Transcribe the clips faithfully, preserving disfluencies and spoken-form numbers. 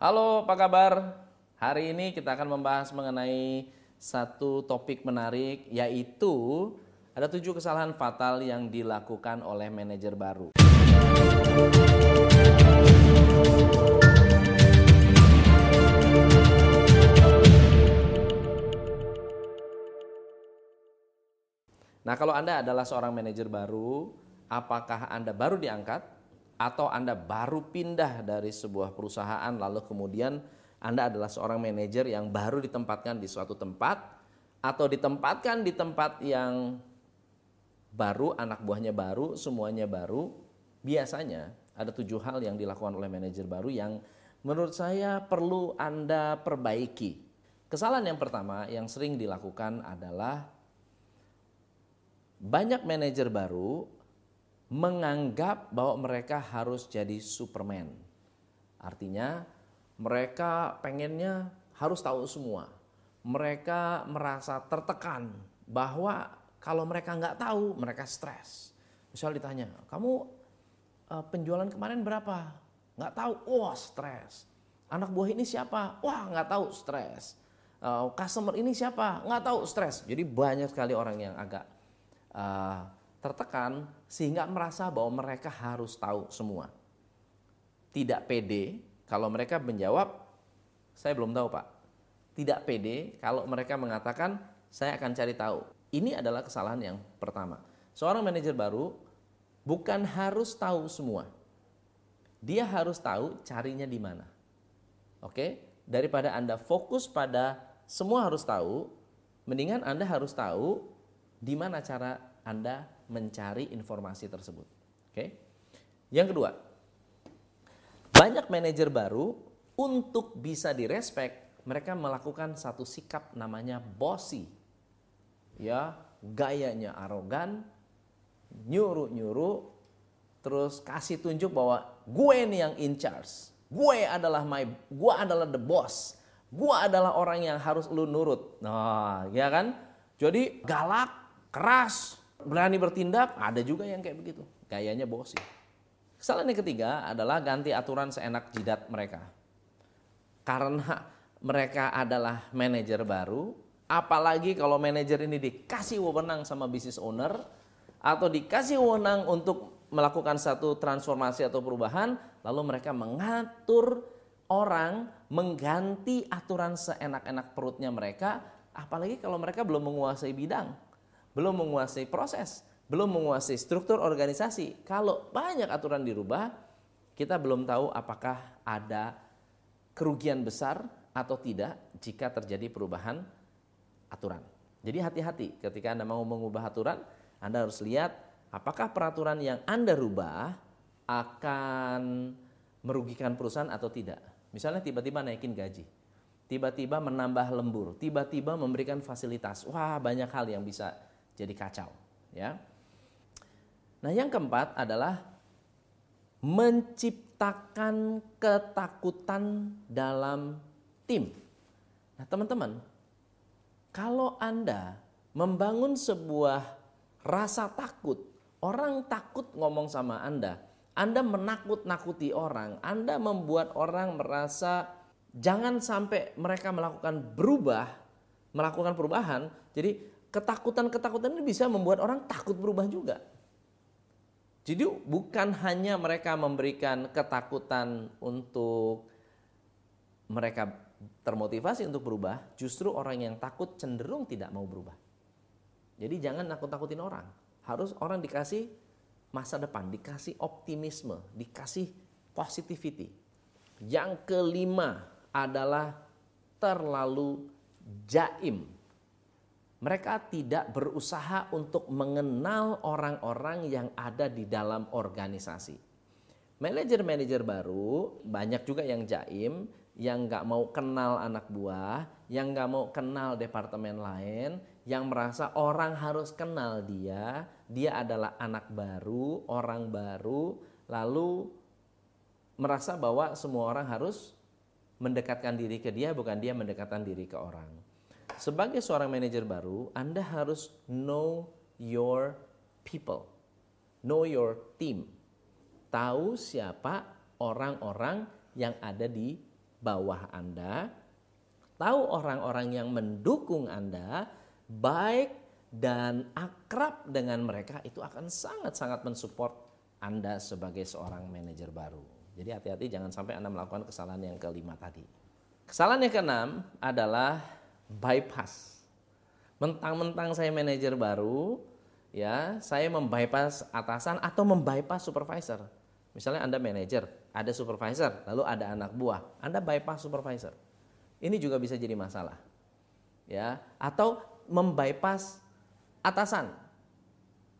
Halo, apa kabar? Hari ini kita akan membahas mengenai satu topik menarik, yaitu ada tujuh kesalahan fatal yang dilakukan oleh manajer baru. Nah, kalau Anda adalah seorang manajer baru, apakah Anda baru diangkat? Atau Anda baru pindah dari sebuah perusahaan lalu kemudian Anda adalah seorang manajer yang baru ditempatkan di suatu tempat atau ditempatkan di tempat yang baru, anak buahnya baru, semuanya baru. Biasanya ada tujuh hal yang dilakukan oleh manajer baru yang menurut saya perlu Anda perbaiki. Kesalahan yang pertama yang sering dilakukan adalah banyak manajer baru menganggap bahwa mereka harus jadi Superman. Artinya mereka pengennya harus tahu semua. Mereka merasa tertekan bahwa kalau mereka nggak tahu mereka stres. Misal ditanya, kamu penjualan kemarin berapa? Nggak tahu, wah stres. Anak buah ini siapa? Wah nggak tahu, stres. Customer ini siapa? Nggak tahu, stres. Jadi banyak sekali orang yang agak Uh, tertekan sehingga merasa bahwa mereka harus tahu semua. Tidak pede kalau mereka menjawab, saya belum tahu Pak. Tidak pede kalau mereka mengatakan, saya akan cari tahu. Ini adalah kesalahan yang pertama. Seorang manajer baru bukan harus tahu semua. Dia harus tahu carinya di mana. Oke, daripada Anda fokus pada semua harus tahu, mendingan Anda harus tahu di mana cara Anda mencari informasi tersebut. Oke. Yang kedua, banyak manajer baru untuk bisa direspek, mereka melakukan satu sikap namanya bossy. Ya, gayanya arogan, nyuruh-nyuruh, terus kasih tunjuk bahwa gue nih yang in charge. Gue adalah my gue adalah the boss. Gue adalah orang yang harus lu nurut. Nah, ya kan? Jadi galak, keras, berani bertindak, ada juga yang kayak begitu. Gayanya bossy. Kesalahan yang ketiga adalah ganti aturan seenak jidat mereka. Karena mereka adalah manajer baru, apalagi kalau manajer ini dikasih wewenang sama business owner, atau dikasih wewenang untuk melakukan satu transformasi atau perubahan, lalu mereka mengatur orang mengganti aturan seenak-enak perutnya mereka, apalagi kalau mereka belum menguasai bidang. Belum menguasai proses, belum menguasai struktur organisasi. Kalau banyak aturan dirubah, kita belum tahu apakah ada kerugian besar atau tidak jika terjadi perubahan aturan. Jadi hati-hati ketika Anda mau mengubah aturan, Anda harus lihat apakah peraturan yang Anda rubah akan merugikan perusahaan atau tidak. Misalnya tiba-tiba naikin gaji, tiba-tiba menambah lembur, tiba-tiba memberikan fasilitas. Wah, banyak hal yang bisa jadi kacau, ya. Nah, yang keempat adalah menciptakan ketakutan dalam tim. Nah, teman-teman, kalau Anda membangun sebuah rasa takut, orang takut ngomong sama Anda, Anda menakut-nakuti orang, Anda membuat orang merasa jangan sampai mereka melakukan berubah, melakukan perubahan. Jadi ketakutan-ketakutan ini bisa membuat orang takut berubah juga. Jadi bukan hanya mereka memberikan ketakutan untuk mereka termotivasi untuk berubah, justru orang yang takut cenderung tidak mau berubah. Jadi jangan nakut-nakutin orang. Harus orang dikasih masa depan, dikasih optimisme, dikasih positivity. Yang kelima adalah terlalu jaim. Mereka tidak berusaha untuk mengenal orang-orang yang ada di dalam organisasi. Manajer-manajer baru banyak juga yang jaim, yang nggak mau kenal anak buah, yang nggak mau kenal departemen lain, yang merasa orang harus kenal dia, dia adalah anak baru, orang baru, lalu merasa bahwa semua orang harus mendekatkan diri ke dia, bukan dia mendekatkan diri ke orang. Sebagai seorang manajer baru, Anda harus know your people, know your team. Tahu siapa orang-orang yang ada di bawah Anda, tahu orang-orang yang mendukung Anda, baik dan akrab dengan mereka, itu akan sangat-sangat mensupport Anda sebagai seorang manajer baru. Jadi hati-hati jangan sampai Anda melakukan kesalahan yang kelima tadi. Kesalahan yang keenam adalah bypass. Mentang-mentang saya manajer baru, ya, saya membypass atasan atau membypass supervisor. Misalnya Anda manajer, ada supervisor, lalu ada anak buah, Anda bypass supervisor. Ini juga bisa jadi masalah. Ya, atau membypass atasan.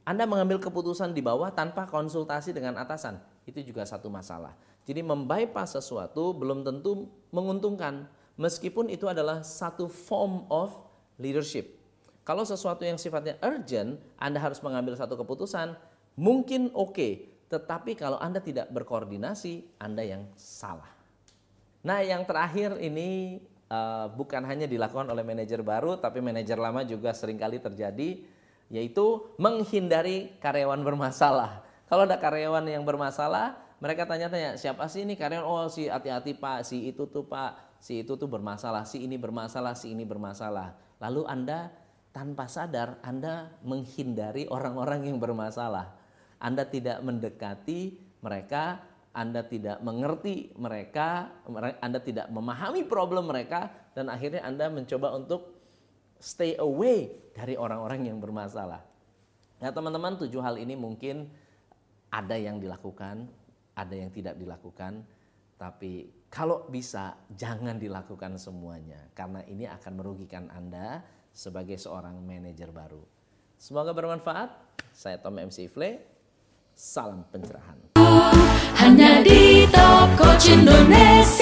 Anda mengambil keputusan di bawah tanpa konsultasi dengan atasan. Itu juga satu masalah. Jadi membypass sesuatu belum tentu menguntungkan, meskipun itu adalah satu form of leadership. Kalau sesuatu yang sifatnya urgent, Anda harus mengambil satu keputusan, mungkin oke, okay, tetapi kalau Anda tidak berkoordinasi, Anda yang salah. Nah, yang terakhir ini uh, bukan hanya dilakukan oleh manajer baru, tapi manajer lama juga seringkali terjadi, yaitu menghindari karyawan bermasalah. Kalau ada karyawan yang bermasalah, mereka tanya-tanya, siapa sih ini karyawan? Oh, si hati-hati Pak, si itu tuh Pak, si itu tuh bermasalah, si ini bermasalah, si ini bermasalah. Lalu Anda tanpa sadar Anda menghindari orang-orang yang bermasalah. Anda tidak mendekati mereka, Anda tidak mengerti mereka, Anda tidak memahami problem mereka, dan akhirnya Anda mencoba untuk stay away dari orang-orang yang bermasalah. Nah teman-teman, tujuh hal ini mungkin ada yang dilakukan, ada yang tidak dilakukan, tapi kalau bisa jangan dilakukan semuanya, karena ini akan merugikan Anda sebagai seorang manajer baru. Semoga bermanfaat. Saya Tom M C Ifle. Salam pencerahan. Hanya di Top Coach Indonesia.